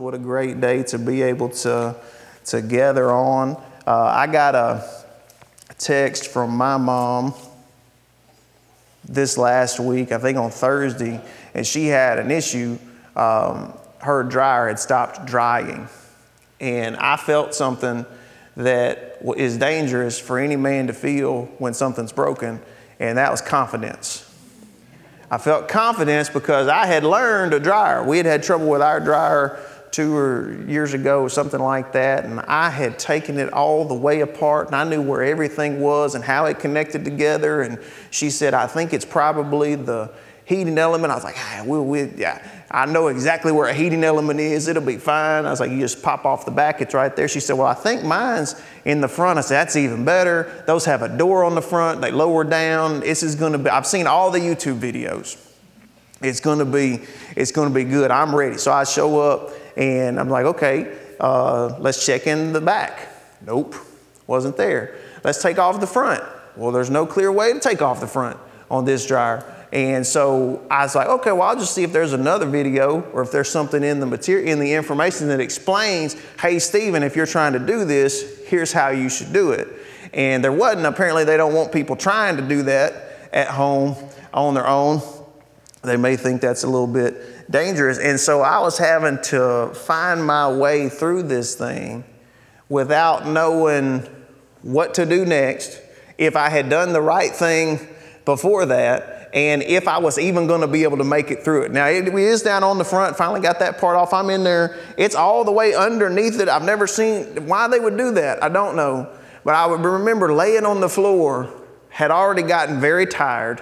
What a great day to be able to gather on. I got a text from my mom this last week, I think on Thursday, and she had an issue. Her dryer had stopped drying. And I felt something that is dangerous for any man to feel when something's broken, and that was confidence. I felt confidence because I had learned a dryer. We had had trouble with our dryer 2 years ago or something like that, and I had taken it all the way apart, and I knew where everything was and how it connected together. And she said, "I think it's probably the heating element." I was like, I know exactly where a heating element is. It'll be fine. I was like, "You just pop off the back. It's right there." She said, "Well, I think mine's in the front." I said, "That's even better. Those have a door on the front. They lower down. This is going to be, I've seen all the YouTube videos. It's going to be good. I'm ready." So I show up and I'm like, "Okay, let's check in the back." Nope. Wasn't there. "Let's take off the front." Well, there's no clear way to take off the front on this dryer. And so I was like, "Okay, well, I'll just see if there's another video or if there's something in the material, in the information that explains, hey, Stephen, if you're trying to do this, here's how you should do it." And there wasn't. Apparently, they don't want people trying to do that at home on their own. They may think that's a little bit dangerous. And so I was having to find my way through this thing without knowing what to do next, if I had done the right thing before that, and if I was even going to be able to make it through it. Now, it is down on the front. Finally got that part off. I'm in there. It's all the way underneath it. I've never seen why they would do that. I don't know. But I would remember laying on the floor, had already gotten very tired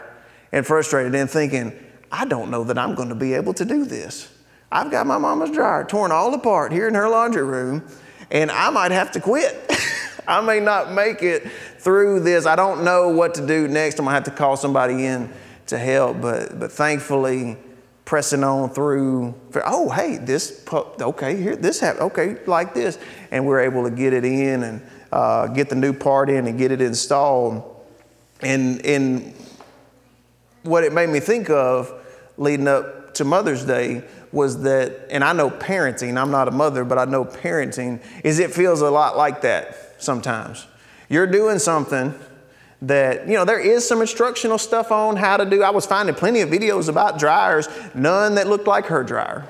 and frustrated and thinking, I don't know that I'm going to be able to do this. I've got my mama's dryer torn all apart here in her laundry room, and I might have to quit. I may not make it through this. I don't know what to do next. I'm going to have to call somebody in to help, but thankfully pressing on through. Oh, hey, this, okay, here, this happened, okay, like this. And we were able to get it in and get the new part in and get it installed. And what it made me think of leading up to Mother's Day was that, and I know parenting, I'm not a mother, but I know parenting, is it feels a lot like that sometimes. You're doing something that, you know, there is some instructional stuff on how to do. I was finding plenty of videos about dryers, none that looked like her dryer,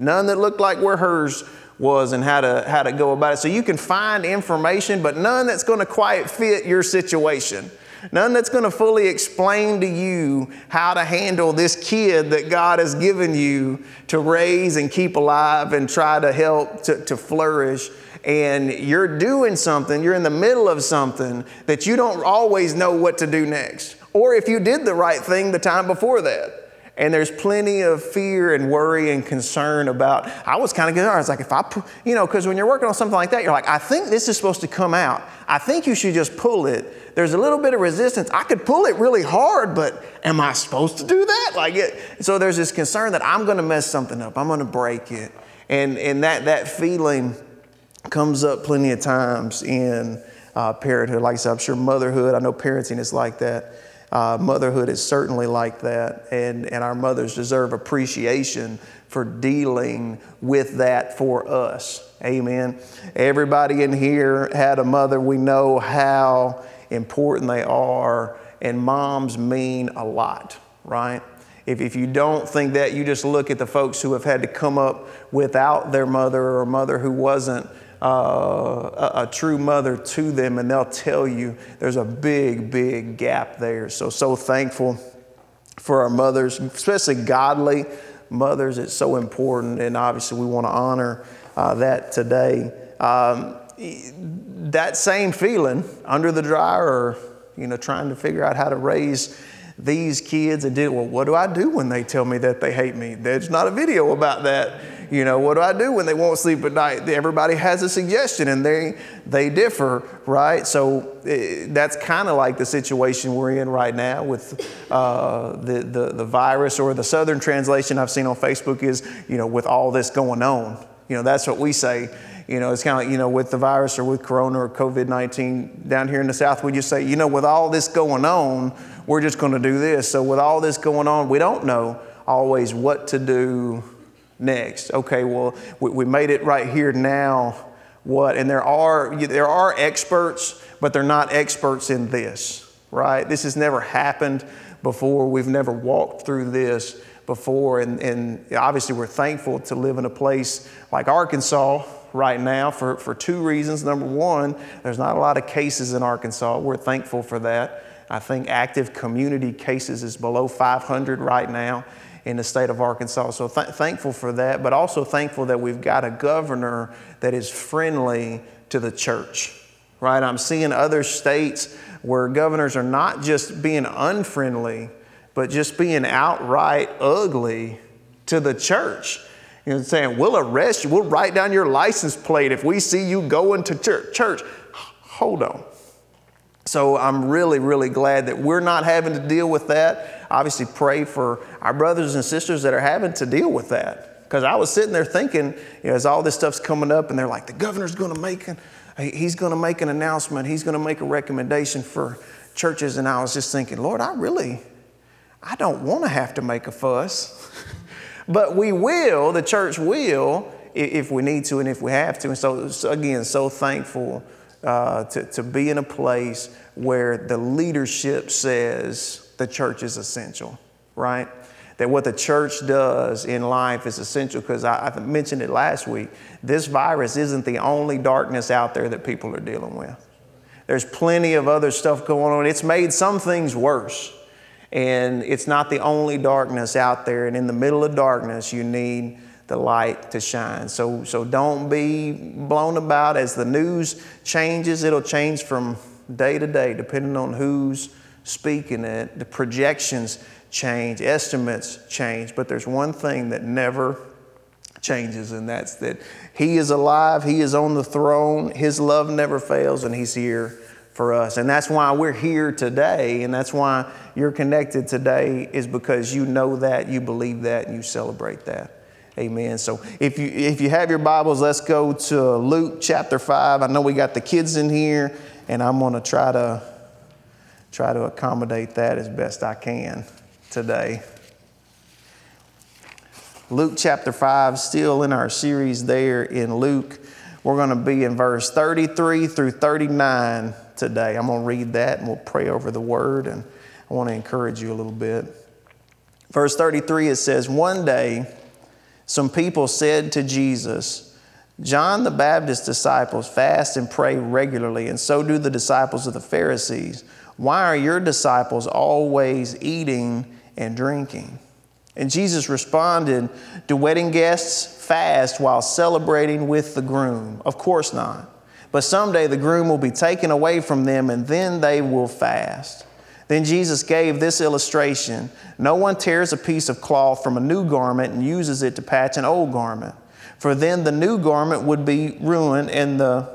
none that looked like where hers was and how to go about it. So you can find information, but none that's going to quite fit your situation. None that's going to fully explain to you how to handle this kid that God has given you to raise and keep alive and try to help to flourish. And you're doing something, you're in the middle of something that you don't always know what to do next, or if you did the right thing the time before that. And there's plenty of fear and worry and concern about, I was kind of good. I was like, if I, you know, because when you're working on something like that, you're like, I think this is supposed to come out. I think you should just pull it. There's a little bit of resistance. I could pull it really hard, but am I supposed to do that? Like it. So there's this concern that I'm going to mess something up. I'm going to break it. And that feeling comes up plenty of times in parenthood. Like I said, I'm sure motherhood, I know parenting is like that. Motherhood is certainly like that, and our mothers deserve appreciation for dealing with that for us. Amen. Everybody in here had a mother. We know how important they are, and moms mean a lot, right? If you don't think that, you just look at the folks who have had to come up without their mother or a mother who wasn't a true mother to them, and they'll tell you there's a big, big gap there. So thankful for our mothers, especially godly mothers. It's so important, and obviously we want to honor that today. That same feeling under the dryer, or, you know, trying to figure out how to raise these kids and well, what do I do when they tell me that they hate me? There's not a video about that. You know, what do I do when they won't sleep at night? Everybody has a suggestion and they differ, right? So that's kind of like the situation we're in right now with the virus, or the Southern translation I've seen on Facebook is, you know, with all this going on. You know, that's what we say. You know, it's kind of like, you know, with the virus or with Corona or COVID-19 down here in the South, we just say, you know, with all this going on, we're just going to do this. So with all this going on, we don't know always what to do next? Okay, well, we made it right here now. What? And there are experts, but they're not experts in this, right? This has never happened before. We've never walked through this before. And obviously we're thankful to live in a place like Arkansas right now for two reasons. Number one, there's not a lot of cases in Arkansas. We're thankful for that. I think active community cases is below 500 right now in the state of Arkansas. So thankful for that, but also thankful that we've got a governor that is friendly to the church, right? I'm seeing other states where governors are not just being unfriendly, but just being outright ugly to the church. You know, saying, we'll arrest you, we'll write down your license plate if we see you going to church. Hold on. So I'm really, really glad that we're not having to deal with that. Obviously pray for our brothers and sisters that are having to deal with that. Because I was sitting there thinking, you know, as all this stuff's coming up and they're like, the governor's going to make an announcement. He's going to make a recommendation for churches. And I was just thinking, Lord, I don't want to have to make a fuss. But we will, the church will, if we need to and if we have to. And so again, so thankful to be in a place where the leadership says the church is essential, right? That what the church does in life is essential, because I mentioned it last week. This virus isn't the only darkness out there that people are dealing with. There's plenty of other stuff going on. It's made some things worse, and it's not the only darkness out there. And in the middle of darkness, you need the light to shine. So don't be blown about as the news changes. It'll change from day to day, depending on who's speaking it. The projections change, estimates change, but there's one thing that never changes, and that's that He is alive, He is on the throne, His love never fails, and He's here for us. And that's why we're here today, and that's why you're connected today, is because you know that, you believe that, and you celebrate that. Amen. So if you have your Bibles, let's go to Luke chapter 5. I know we got the kids in here, and I'm going to try to accommodate that as best I can today. Luke chapter 5, still in our series there in Luke. We're going to be in verse 33 through 39 today. I'm going to read that, and we'll pray over the word, and I want to encourage you a little bit. Verse 33, it says, "One day, some people said to Jesus, 'John the Baptist's disciples fast and pray regularly, and so do the disciples of the Pharisees. Why are your disciples always eating and drinking?' And Jesus responded, 'Do wedding guests fast while celebrating with the groom? Of course not. But someday the groom will be taken away from them, and then they will fast.' Then Jesus gave this illustration. 'No one tears a piece of cloth from a new garment and uses it to patch an old garment. For then the new garment would be ruined and the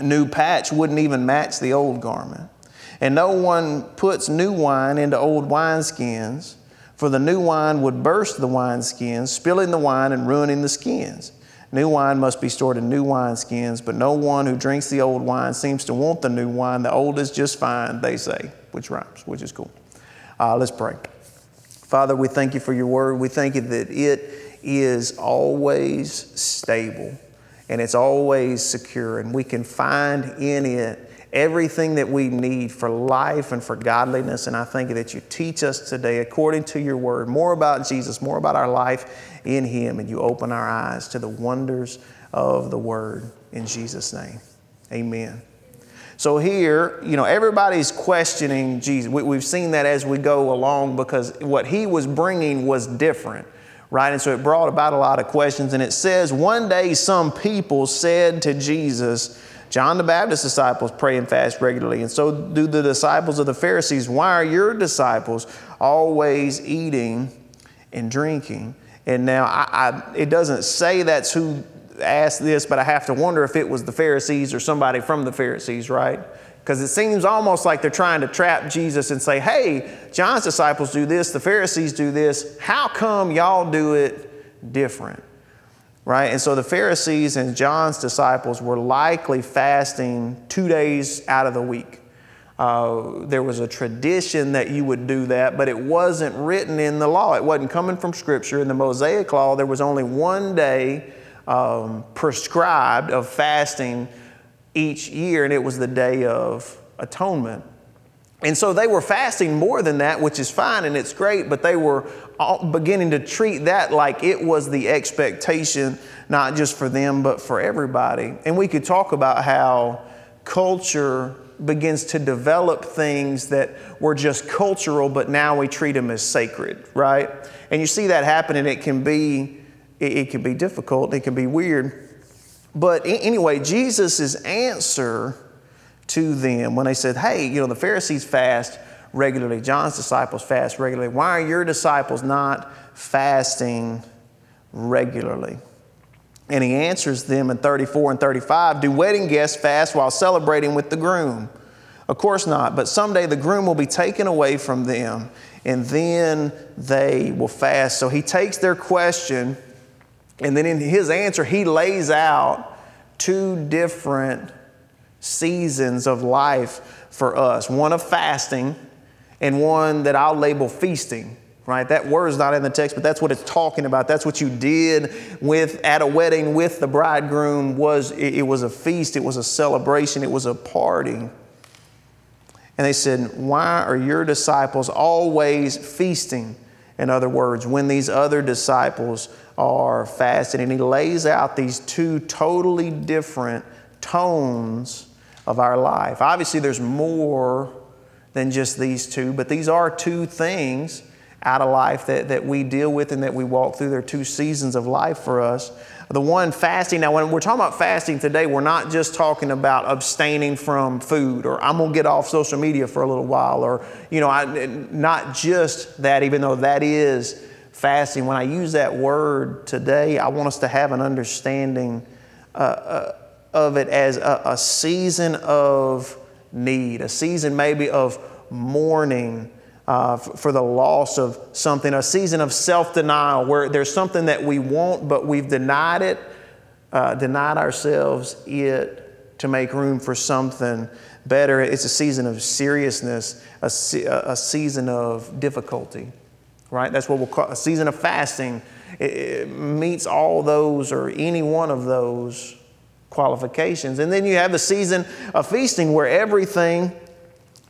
new patch wouldn't even match the old garment. And no one puts new wine into old wineskins, for the new wine would burst the wineskins, spilling the wine and ruining the skins. New wine must be stored in new wineskins, but no one who drinks the old wine seems to want the new wine. The old is just fine, they say,'" which rhymes, which is cool. Let's pray. Father, we thank you for your word. We thank you that it is always stable and it's always secure, and we can find in it everything that we need for life and for godliness. And I thank you that you teach us today, according to your word, more about Jesus, more about our life in him, and you open our eyes to the wonders of the word. In Jesus' name, amen. So here, you know, everybody's questioning Jesus. We've seen that as we go along, because what he was bringing was different, right? And so it brought about a lot of questions. And it says, "One day some people said to Jesus, 'John the Baptist's disciples pray and fast regularly, and so do the disciples of the Pharisees. Why are your disciples always eating and drinking?'" And now it doesn't say that's who asked this, but I have to wonder if it was the Pharisees or somebody from the Pharisees, right? Because it seems almost like they're trying to trap Jesus and say, "Hey, John's disciples do this, the Pharisees do this. How come y'all do it different?" Right? And so the Pharisees and John's disciples were likely fasting 2 days out of the week. There was a tradition that you would do that, but it wasn't written in the law. It wasn't coming from Scripture. In the Mosaic Law, there was only one day prescribed of fasting each year, and it was the Day of Atonement. And so they were fasting more than that, which is fine and it's great, but they were beginning to treat that like it was the expectation, not just for them, but for everybody. And we could talk about how culture begins to develop things that were just cultural, but now we treat them as sacred, right? And you see that happen, and it can be difficult, it can be weird. But anyway, Jesus' answer to them when they said, hey, you know, the Pharisees fast regularly, John's disciples fast regularly. Why are your disciples not fasting regularly? And he answers them in 34 and 35, do wedding guests fast while celebrating with the groom? Of course not, but someday the groom will be taken away from them, and then they will fast. So he takes their question, and then in his answer, he lays out two different seasons of life for us. One of fasting and one that I'll label feasting, right? That word's not in the text, but that's what it's talking about. That's what you did at a wedding with the bridegroom. It was a feast. It was a celebration. It was a party. And they said, why are your disciples always feasting? In other words, when these other disciples are fasting. And he lays out these two totally different tones of our life. Obviously, there's more than just these two, but these are two things out of life that we deal with and that we walk through. They're two seasons of life for us. The one, fasting. Now, when we're talking about fasting today, we're not just talking about abstaining from food, or I'm going to get off social media for a little while, or, you know, not just that, even though that is fasting. When I use that word today, I want us to have an understanding of it as a season of need, a season maybe of mourning for the loss of something, a season of self-denial where there's something that we want, but we've denied it, denied ourselves it to make room for something better. It's a season of seriousness, a season of difficulty, right? That's what we'll call a season of fasting. It meets all those or any one of those qualifications. And then you have a season of feasting where everything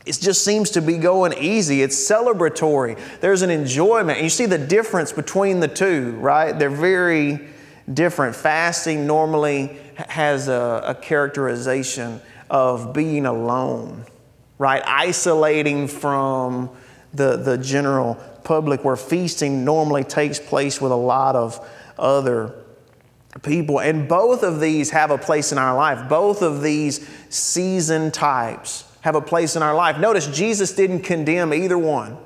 it just seems to be going easy. It's celebratory. There's an enjoyment. You see the difference between the two, right? They're very different. Fasting normally has a characterization of being alone, right? Isolating from the general public, where feasting normally takes place with a lot of other people. And both of these have a place in our life. Both of these season types have a place in our life. Notice Jesus didn't condemn either one,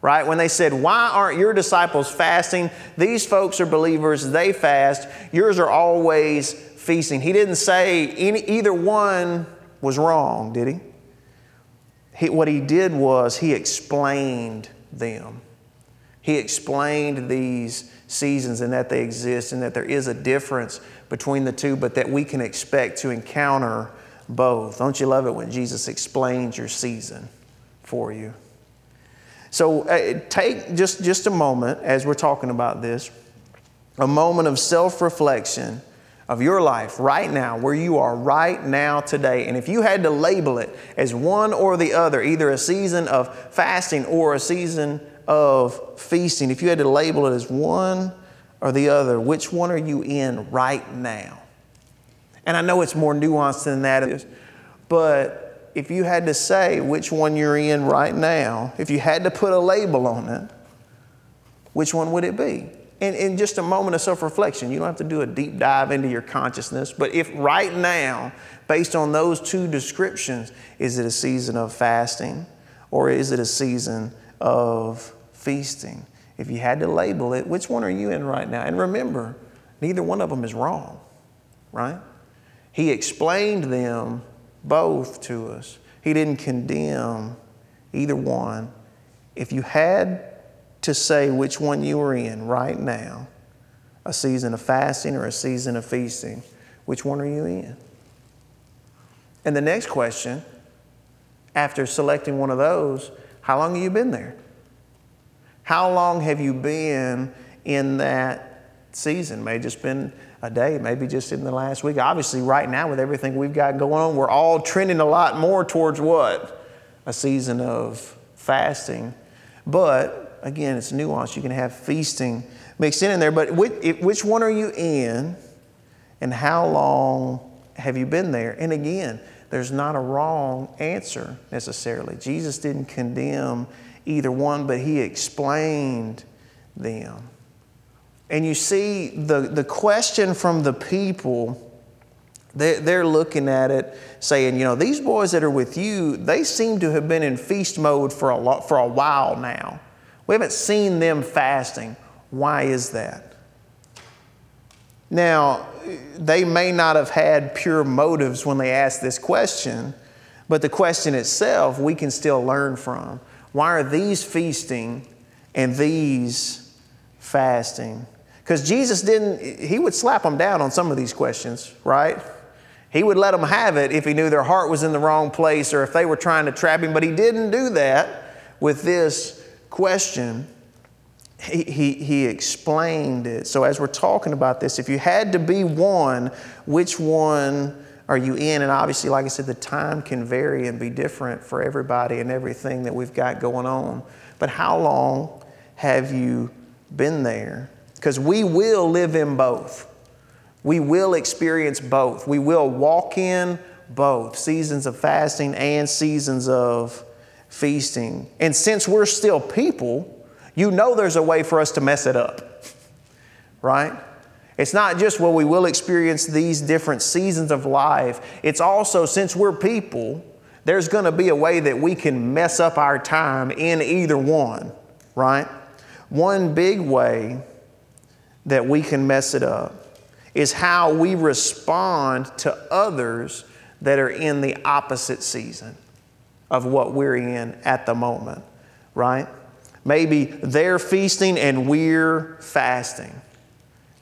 right? When they said, why aren't your disciples fasting? These folks are believers. They fast. Yours are always feasting. He didn't say either one was wrong, did he? What he did was he explained them. He explained these seasons and that they exist and that there is a difference between the two, but that we can expect to encounter both. Don't you love it when Jesus explains your season for you? So take just a moment as we're talking about this, a moment of self-reflection of your life right now, where you are right now today. And if you had to label it as one or the other, either a season of fasting or a season of feasting, if you had to label it as one or the other, which one are you in right now? And I know it's more nuanced than that, but if you had to say which one you're in right now, if you had to put a label on it, which one would it be? And in just a moment of self-reflection, you don't have to do a deep dive into your consciousness, but if right now, based on those two descriptions, is it a season of fasting or is it a season of feasting? If you had to label it, which one are you in right now? And remember, neither one of them is wrong, right? He explained them both to us. He didn't condemn either one. If you had to say which one you were in right now, a season of fasting or a season of feasting, which one are you in? And the next question after selecting one of those, how long have you been there? How long have you been in that season? Maybe just been a day, maybe just in the last week. Obviously, right now with everything we've got going on, we're all trending a lot more towards what? A season of fasting. But again, it's nuanced. You can have feasting mixed in there. But which one are you in, and how long have you been there? And again, there's not a wrong answer necessarily. Jesus didn't condemn either one, but he explained them. And you see the question from the people, they're looking at it saying, you know, these boys that are with you, they seem to have been in feast mode for a while now. We haven't seen them fasting. Why is that? Now, they may not have had pure motives when they asked this question, but the question itself we can still learn from. Why are these feasting and these fasting? Because Jesus he would slap them down on some of these questions, right? He would let them have it if he knew their heart was in the wrong place or if they were trying to trap him, but he didn't do that with this question. He explained it. So as we're talking about this, if you had to be one, which one are you in? And obviously, like I said, the time can vary and be different for everybody and everything that we've got going on. But how long have you been there? Because we will live in both. We will experience both. We will walk in both seasons of fasting and seasons of feasting. And since we're still people, you know there's a way for us to mess it up, right? It's not just, well, we will experience these different seasons of life. It's also, since we're people, there's going to be a way that we can mess up our time in either one, right? One big way that we can mess it up is how we respond to others that are in the opposite season of what we're in at the moment, right? Maybe they're feasting and we're fasting.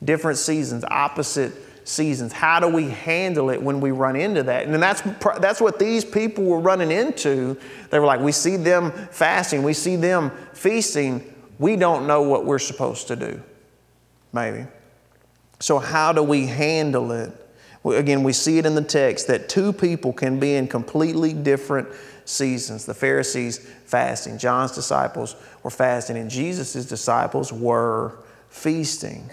Different seasons, opposite seasons. How do we handle it when we run into that? And that's what these people were running into. They were like, we see them fasting. We see them feasting. We don't know what we're supposed to do, maybe. So how do we handle it? Again, we see it in the text that two people can be in completely different seasons. The Pharisees fasting, John's disciples were fasting, and Jesus' disciples were feasting.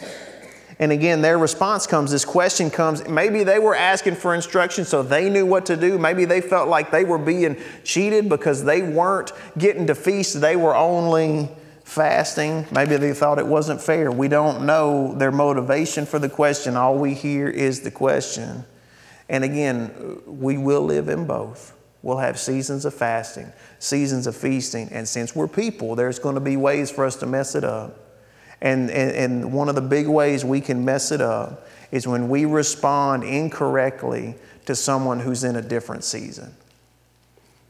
And again, their response comes, this question comes, maybe they were asking for instruction so they knew what to do. Maybe they felt like they were being cheated because they weren't getting to feast. They were only fasting. Maybe they thought it wasn't fair. We don't know their motivation for the question. All we hear is the question. And again, we will live in both. We'll have seasons of fasting, seasons of feasting. And since we're people, there's going to be ways for us to mess it up. And one of the big ways we can mess it up is when we respond incorrectly to someone who's in a different season.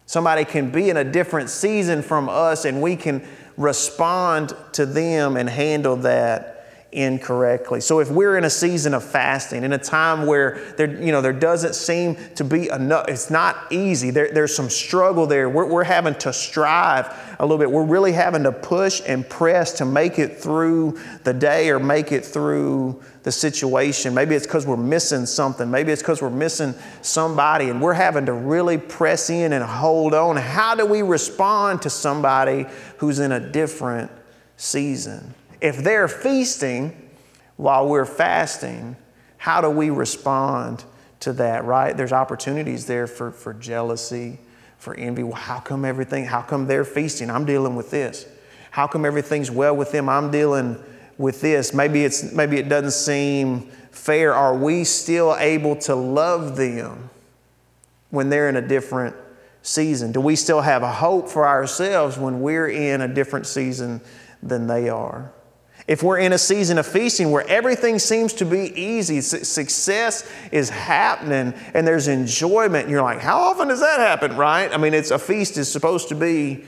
Somebody can be in a different season from us, and we can respond to them and handle that incorrectly. So if we're in a season of fasting, in a time where there doesn't seem to be enough, it's not easy. There's some struggle there. We're having to strive a little bit. We're really having to push and press to make it through the day or make it through the situation. Maybe it's because we're missing something. Maybe it's because we're missing somebody, and we're having to really press in and hold on. How do we respond to somebody who's in a different season? If they're feasting while we're fasting, how do we respond to that, right? There's opportunities there for jealousy, for envy. Well, how come they're feasting? I'm dealing with this. How come everything's well with them? I'm dealing with this. Maybe it doesn't seem fair. Are we still able to love them when they're in a different season? Do we still have a hope for ourselves when we're in a different season than they are? If we're in a season of feasting where everything seems to be easy, success is happening and there's enjoyment, and you're like, how often does that happen, right? I mean, a feast is supposed to be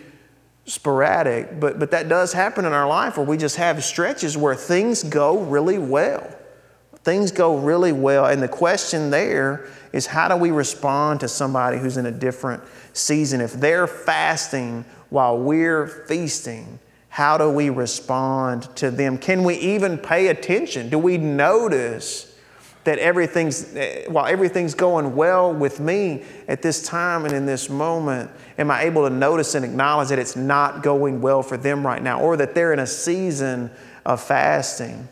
sporadic, but that does happen in our life where we just have stretches where things go really well. Things go really well. And the question there is, how do we respond to somebody who's in a different season? If they're fasting while we're feasting, how do we respond to them? Can we even pay attention? Do we notice that everything's going well with me at this time and in this moment, am I able to notice and acknowledge that it's not going well for them right now, or that they're in a season of fasting?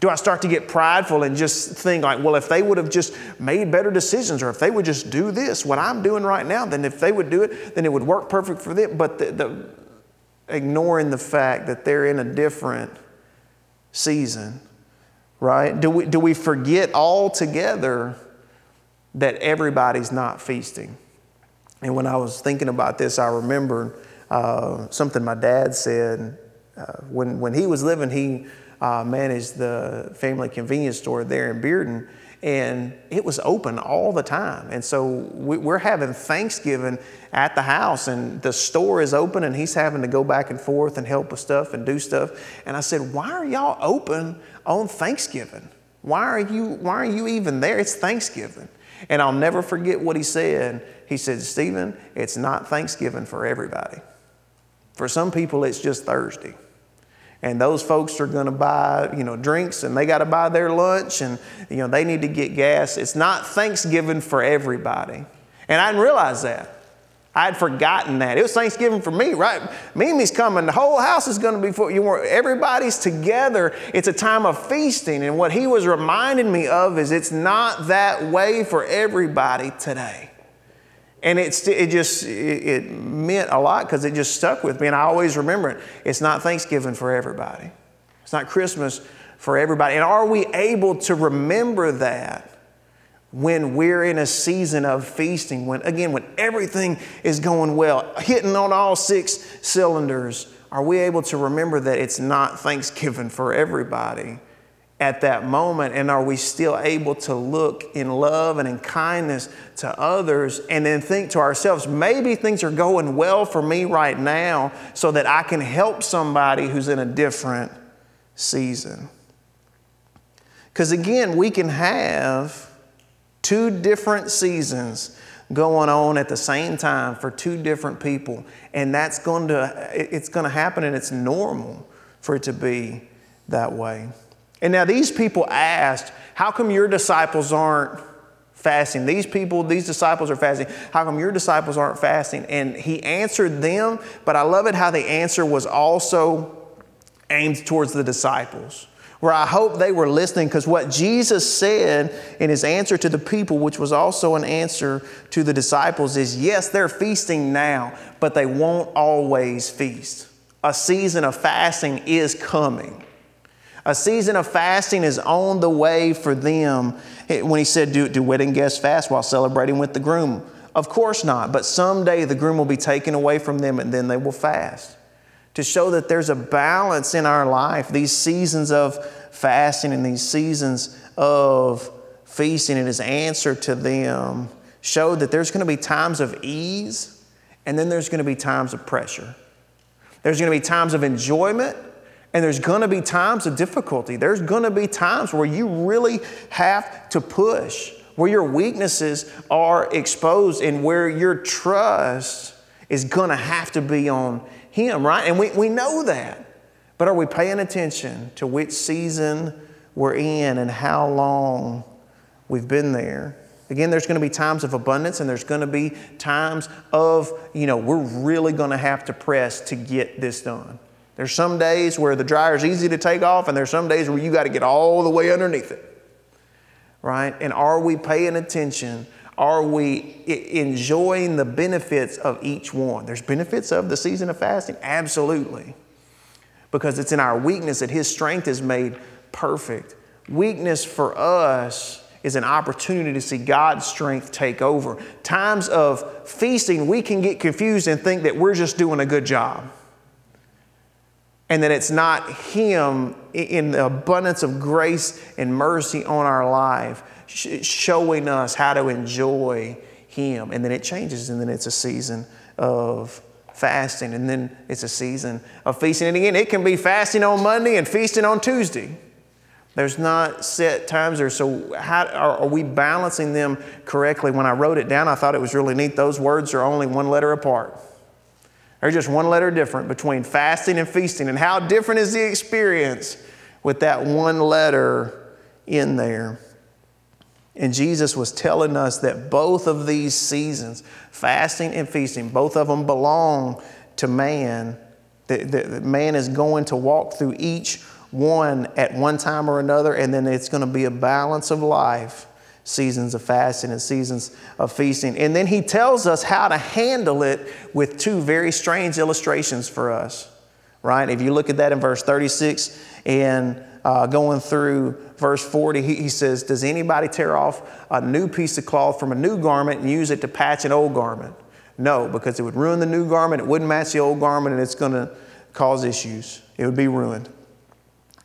Do I start to get prideful and just think like, well, if they would have just made better decisions, or if they would just do this, what I'm doing right now, then if they would do it, then it would work perfect for them. But the ignoring the fact that they're in a different season. Right? Do we forget altogether that everybody's not feasting? And when I was thinking about this, I remembered something my dad said. When he was living, he managed the family convenience store there in Bearden, and it was open all the time. And so we're having Thanksgiving at the house, and the store is open, and he's having to go back and forth and help with stuff and do stuff. And I said, why are y'all open on Thanksgiving? Why are you even there? It's Thanksgiving. And I'll never forget what he said. He said, Stephen, it's not Thanksgiving for everybody. For some people, it's just Thursday. And those folks are going to buy, drinks, and they got to buy their lunch, and, they need to get gas. It's not Thanksgiving for everybody. And I didn't realize that. I had forgotten that. It was Thanksgiving for me, right? Mimi's coming. The whole house is going to be full. Everybody's together. It's a time of feasting. And what he was reminding me of is it's not that way for everybody today. And it meant a lot because it just stuck with me. And I always remember it. It's not Thanksgiving for everybody. It's not Christmas for everybody. And are we able to remember that when we're in a season of feasting? When everything is going well, hitting on all six cylinders, are we able to remember that it's not Thanksgiving for everybody at that moment? And are we still able to look in love and in kindness to others, and then think to ourselves, maybe things are going well for me right now so that I can help somebody who's in a different season? Because again, we can have two different seasons going on at the same time for two different people. And it's going to happen, and it's normal for it to be that way. And now these people asked, how come your disciples aren't fasting? These disciples are fasting. How come your disciples aren't fasting? And he answered them, but I love it how the answer was also aimed towards the disciples, where I hope they were listening, because what Jesus said in his answer to the people, which was also an answer to the disciples, is yes, they're feasting now, but they won't always feast. A season of fasting is coming. A season of fasting is on the way for them. When he said, do wedding guests fast while celebrating with the groom? Of course not, but someday the groom will be taken away from them, and then they will fast. To show that there's a balance in our life, these seasons of fasting and these seasons of feasting, and his answer to them showed that there's going to be times of ease, and then there's going to be times of pressure. There's going to be times of enjoyment, and there's going to be times of difficulty. There's going to be times where you really have to push, where your weaknesses are exposed, and where your trust is going to have to be on him, right? And we know that. But are we paying attention to which season we're in and how long we've been there? Again, there's going to be times of abundance, and there's going to be times of, we're really going to have to press to get this done. There's some days where the dryer's easy to take off, and there's some days where you got to get all the way underneath it, right? And are we paying attention? Are we enjoying the benefits of each one? There's benefits of the season of fasting, absolutely, because it's in our weakness that his strength is made perfect. Weakness for us is an opportunity to see God's strength take over. Times of feasting, we can get confused and think that we're just doing a good job, and that it's not him in the abundance of grace and mercy on our life showing us how to enjoy him. And then it changes, and then it's a season of fasting, and then it's a season of feasting. And again, it can be fasting on Monday and feasting on Tuesday. There's not set times there. So how are we balancing them correctly? When I wrote it down, I thought it was really neat. Those words are only one letter apart. They're just one letter different between fasting and feasting. And how different is the experience with that one letter in there? And Jesus was telling us that both of these seasons, fasting and feasting, both of them belong to man. That man is going to walk through each one at one time or another, and then it's going to be a balance of life, seasons of fasting and seasons of feasting. And then he tells us how to handle it with two very strange illustrations for us, right? If you look at that in verse 36 and going through verse 40, he says, does anybody tear off a new piece of cloth from a new garment and use it to patch an old garment? No, because it would ruin the new garment, it wouldn't match the old garment, and it's going to cause issues. It would be ruined.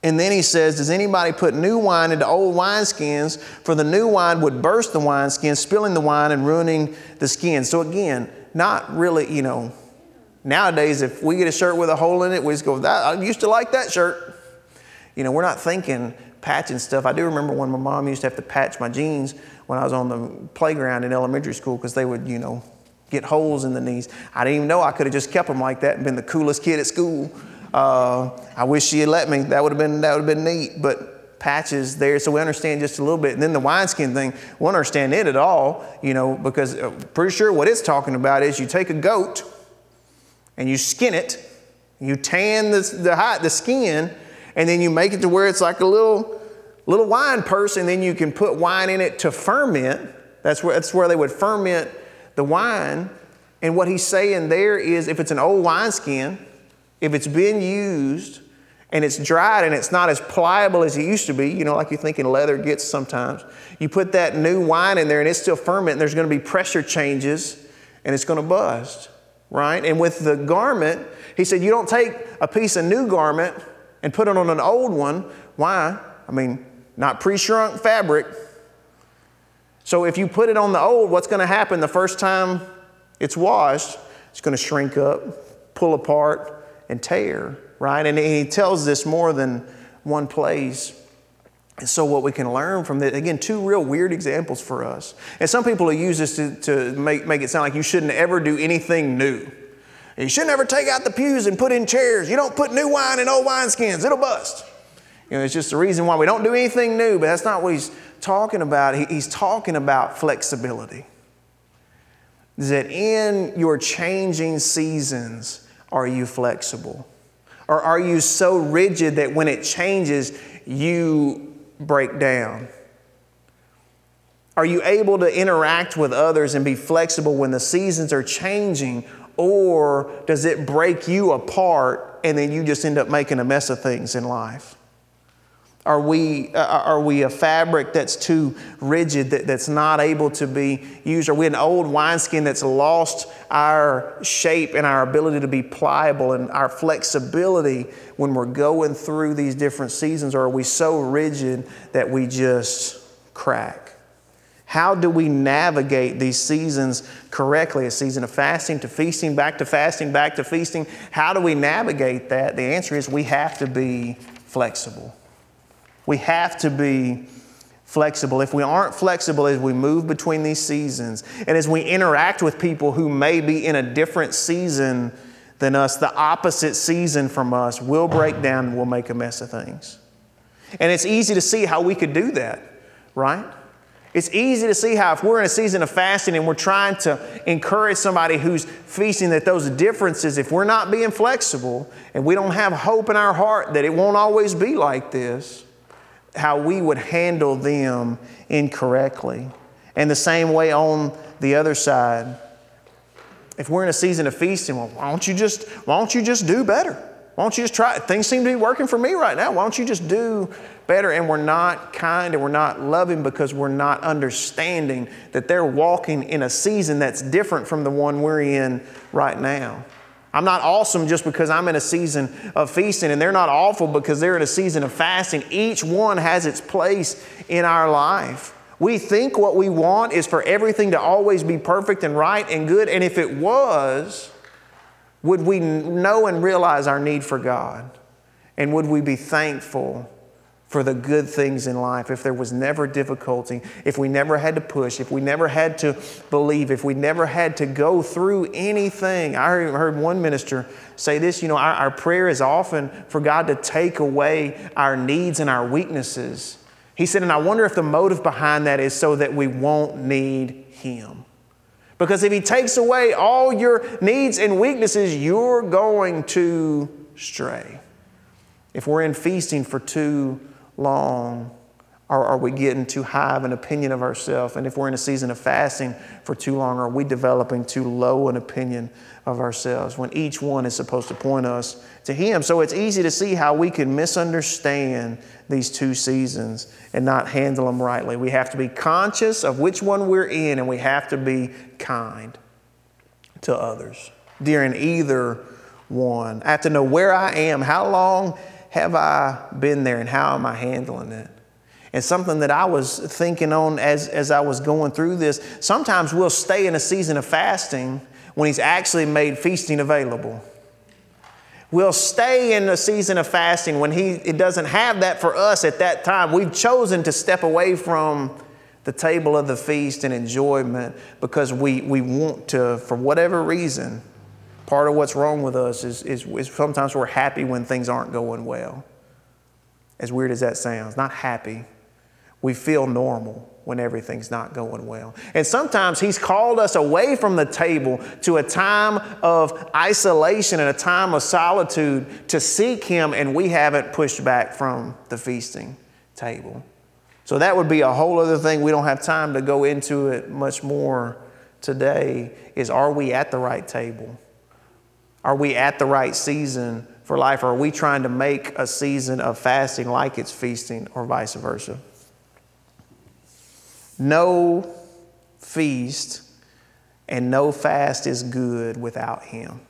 And then he says, does anybody put new wine into old wineskins? For the new wine would burst the wineskins, spilling the wine and ruining the skin. So again, not really, you know, nowadays if we get a shirt with a hole in it, we just go, I used to like that shirt. You know, we're not thinking patching stuff. I do remember when my mom used to have to patch my jeans when I was on the playground in elementary school because they would, you know, get holes in the knees. I didn't even know I could have just kept them like that and been the coolest kid at school. I wish she had let me. That would have been neat. But patches there, so we understand just a little bit. And then the wineskin thing, we don't understand it at all, you know, because I'm pretty sure what it's talking about is you take a goat and you skin it, you tan the skin, and then you make it to where it's like a little wine purse, and then you can put wine in it to ferment. That's where they would ferment the wine. And what he's saying there is, if it's an old wineskin, if it's been used and it's dried and it's not as pliable as it used to be, you know, like you're thinking leather gets sometimes, you put that new wine in there and it's still fermenting, there's going to be pressure changes and it's going to bust, right? And with the garment, he said, you don't take a piece of new garment and put it on an old one. Why? I mean, not pre-shrunk fabric. So if you put it on the old, what's going to happen the first time it's washed? It's going to shrink up, pull apart, and tear, right? And he tells this more than one place. And so what we can learn from that, again, two real weird examples for us. And some people will use this to make it sound like you shouldn't ever do anything new. You shouldn't ever take out the pews and put in chairs. You don't put new wine in old wineskins. It'll bust. You know, it's just the reason why we don't do anything new, but that's not what he's talking about. He's talking about flexibility. Is that in your changing seasons, are you flexible? Or are you so rigid that when it changes, you break down? Are you able to interact with others and be flexible when the seasons are changing? Or does it break you apart and then you just end up making a mess of things in life? Are we a fabric that's too rigid, that's not able to be used? Are we an old wineskin that's lost our shape and our ability to be pliable and our flexibility when we're going through these different seasons? Or are we so rigid that we just crack? How do we navigate these seasons correctly? A season of fasting to feasting, back to fasting, back to feasting. How do we navigate that? The answer is we have to be flexible. We have to be flexible. If we aren't flexible as we move between these seasons and as we interact with people who may be in a different season than us, the opposite season from us, we'll break down and we'll make a mess of things. And it's easy to see how we could do that, right? It's easy to see how if we're in a season of fasting and we're trying to encourage somebody who's feasting, that those differences, if we're not being flexible and we don't have hope in our heart that it won't always be like this, how we would handle them incorrectly. And the same way on the other side. If we're in a season of feasting, well, why don't you just do better? Why don't you just try it? Things seem to be working for me right now. Why don't you just do better? And we're not kind and we're not loving because we're not understanding that they're walking in a season that's different from the one we're in right now. I'm not awesome just because I'm in a season of feasting, and they're not awful because they're in a season of fasting. Each one has its place in our life. We think what we want is for everything to always be perfect and right and good. And if it was, would we know and realize our need for God? And would we be thankful for the good things in life, if there was never difficulty, if we never had to push, if we never had to believe, if we never had to go through anything. I heard one minister say this, our prayer is often for God to take away our needs and our weaknesses. He said, and I wonder if the motive behind that is so that we won't need Him. Because if He takes away all your needs and weaknesses, you're going to stray. If we're in feasting for too long, are we getting too high of an opinion of ourselves? And if we're in a season of fasting for too long, are we developing too low an opinion of ourselves, when each one is supposed to point us to Him? So it's easy to see how we can misunderstand these two seasons and not handle them rightly. We have to be conscious of which one we're in, and we have to be kind to others during either one. I have to know where I am, how long have I been there, and how am I handling it? And something that I was thinking on as I was going through this, sometimes we'll stay in a season of fasting when He's actually made feasting available. We'll stay in a season of fasting when it doesn't have that for us at that time. We've chosen to step away from the table of the feast and enjoyment because we want to, for whatever reason. Part of what's wrong with us is sometimes we're happy when things aren't going well. As weird as that sounds, not happy. We feel normal when everything's not going well. And sometimes He's called us away from the table to a time of isolation and a time of solitude to seek Him, and we haven't pushed back from the feasting table. So that would be a whole other thing. We don't have time to go into it much more today, is are we at the right table? Are we at the right season for life? Or are we trying to make a season of fasting like it's feasting, or vice versa? No feast and no fast is good without Him.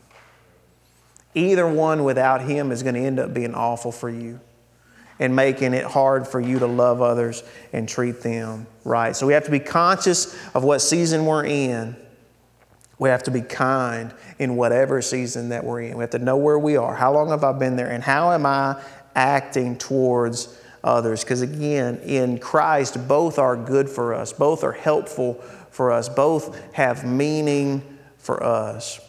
Either one without Him is going to end up being awful for you and making it hard for you to love others and treat them right. So we have to be conscious of what season we're in. We have to be kind in whatever season that we're in. We have to know where we are. How long have I been there? And how am I acting towards others? Because again, in Christ, both are good for us. Both are helpful for us. Both have meaning for us.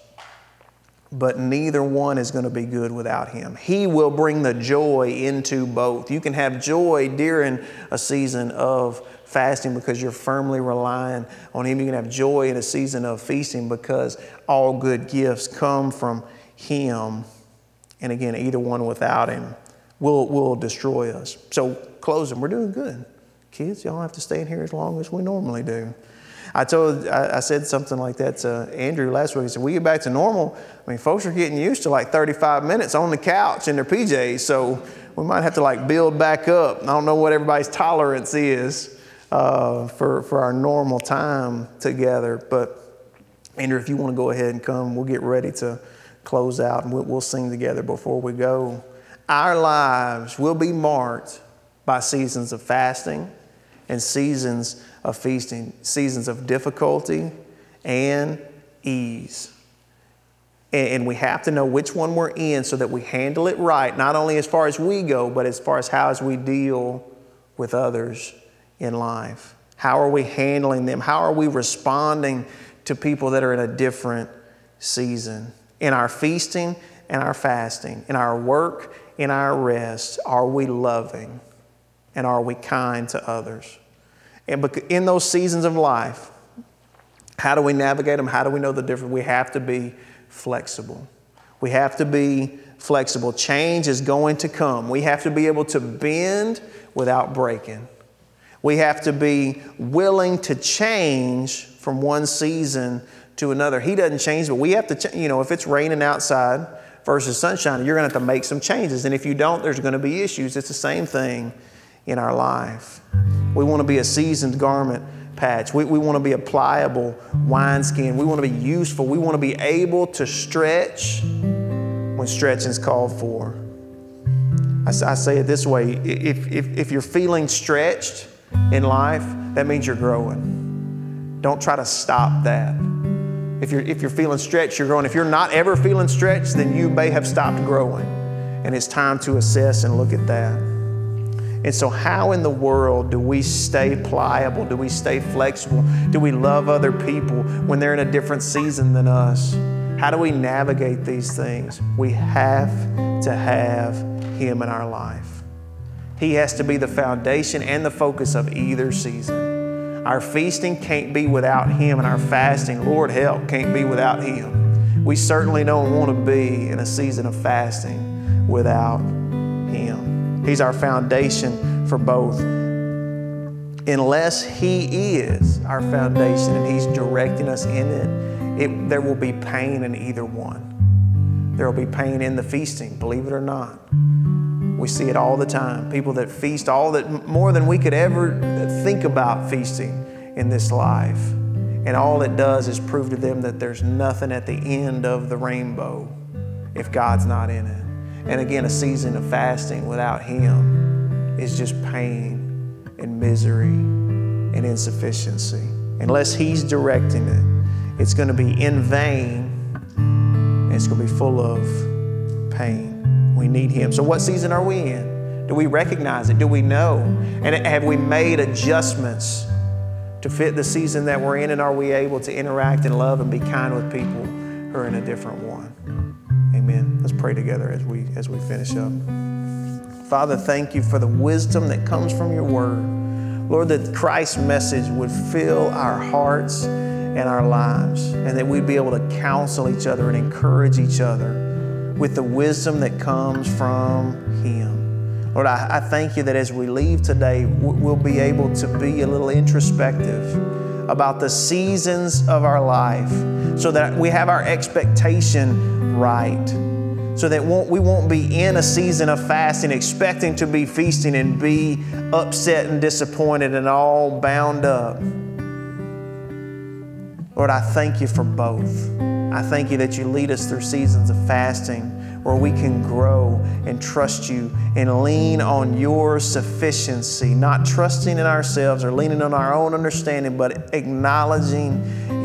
But neither one is going to be good without Him. He will bring the joy into both. You can have joy during a season of fasting because you're firmly relying on Him. You can have joy in a season of feasting because all good gifts come from Him. And again, either one without Him will destroy us. So closing, we're doing good. Kids, y'all have to stay in here as long as we normally do. I said something like that to Andrew last week. He said, we get back to normal. I mean, folks are getting used to like 35 minutes on the couch in their PJs. So we might have to like build back up. I don't know what everybody's tolerance is for our normal time together. But Andrew, if you want to go ahead and come, we'll get ready to close out and we'll sing together before we go. Our lives will be marked by seasons of fasting and seasons of feasting, seasons of difficulty and ease. And we have to know which one we're in so that we handle it right, not only as far as we go, but as far as how as we deal with others in life. How are we handling them? How are we responding to people that are in a different season? In our feasting and our fasting, in our work, in our rest, are we loving? And are we kind to others? And in those seasons of life, how do we navigate them? How do we know the difference? We have to be flexible. We have to be flexible. Change is going to come. We have to be able to bend without breaking. We have to be willing to change from one season to another. He doesn't change, but we have to, if it's raining outside versus sunshine, you're going to have to make some changes. And if you don't, there's going to be issues. It's the same thing in our life. We want to be a seasoned garment patch. We want to be a pliable wineskin. We want to be useful. We want to be able to stretch when stretching is called for. I say it this way, if you're feeling stretched in life, that means you're growing. Don't try to stop that. If you're feeling stretched, you're growing. If you're not ever feeling stretched, then you may have stopped growing. And it's time to assess and look at that. And so how in the world do we stay pliable? Do we stay flexible? Do we love other people when they're in a different season than us? How do we navigate these things? We have to have Him in our life. He has to be the foundation and the focus of either season. Our feasting can't be without Him, and our fasting, Lord help, can't be without Him. We certainly don't want to be in a season of fasting without Him. He's our foundation for both. Unless He is our foundation and He's directing us in it, there will be pain in either one. There will be pain in the feasting, believe it or not. We see it all the time. People that feast more than we could ever think about feasting in this life. And all it does is prove to them that there's nothing at the end of the rainbow if God's not in it. And again, a season of fasting without Him is just pain and misery and insufficiency. Unless He's directing it, it's going to be in vain and it's going to be full of pain. We need Him. So what season are we in? Do we recognize it? Do we know? And have we made adjustments to fit the season that we're in? And are we able to interact and love and be kind with people who are in a different one? Amen. Let's pray together as we finish up. Father, thank You for the wisdom that comes from Your Word. Lord, that Christ's message would fill our hearts and our lives, and that we'd be able to counsel each other and encourage each other with the wisdom that comes from Him. Lord, I thank You that as we leave today, we'll be able to be a little introspective about the seasons of our life so that we have our expectation right, so that we won't be in a season of fasting expecting to be feasting and be upset and disappointed and all bound up. Lord, I thank You for both. I thank You that You lead us through seasons of fasting where we can grow and trust You and lean on Your sufficiency, not trusting in ourselves or leaning on our own understanding, but acknowledging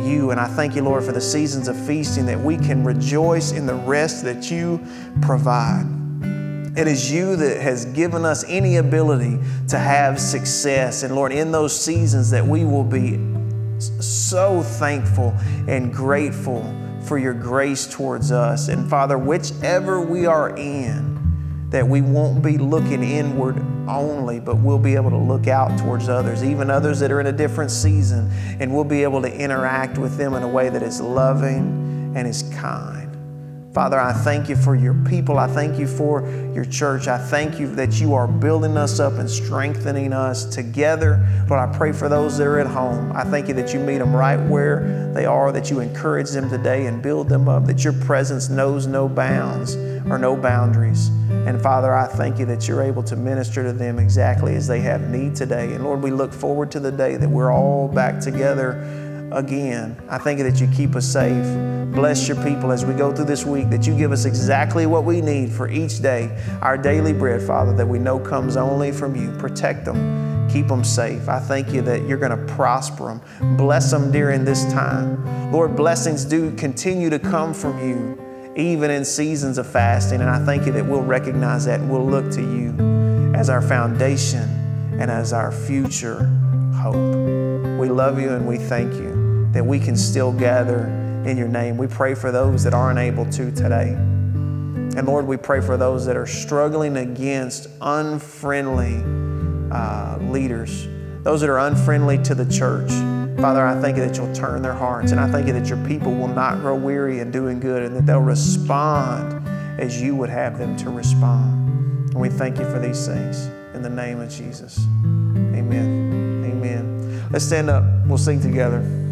You. And I thank You, Lord, for the seasons of feasting that we can rejoice in the rest that You provide. It is You that has given us any ability to have success. And Lord, in those seasons that we will be so thankful and grateful for Your grace towards us. And Father, whichever we are in, that we won't be looking inward only, but we'll be able to look out towards others, even others that are in a different season, and we'll be able to interact with them in a way that is loving and is kind. Father, I thank You for Your people. I thank You for Your church. I thank You that You are building us up and strengthening us together. Lord, I pray for those that are at home. I thank You that You meet them right where they are, that You encourage them today and build them up, that Your presence knows no bounds or no boundaries. And Father, I thank You that You're able to minister to them exactly as they have need today. And Lord, we look forward to the day that we're all back together again. I thank You that You keep us safe. Bless Your people as we go through this week, that You give us exactly what we need for each day, our daily bread, Father, that we know comes only from You. Protect them. Keep them safe. I thank You that You're going to prosper them. Bless them during this time. Lord, blessings do continue to come from You, even in seasons of fasting. And I thank You that we'll recognize that and we'll look to You as our foundation and as our future hope. We love You and we thank You that we can still gather in Your name. We pray for those that aren't able to today. And Lord, we pray for those that are struggling against unfriendly leaders, those that are unfriendly to the church. Father, I thank You that You'll turn their hearts, and I thank You that Your people will not grow weary in doing good, and that they'll respond as You would have them to respond. And we thank You for these things. In the name of Jesus, amen. Amen. Let's stand up. We'll sing together.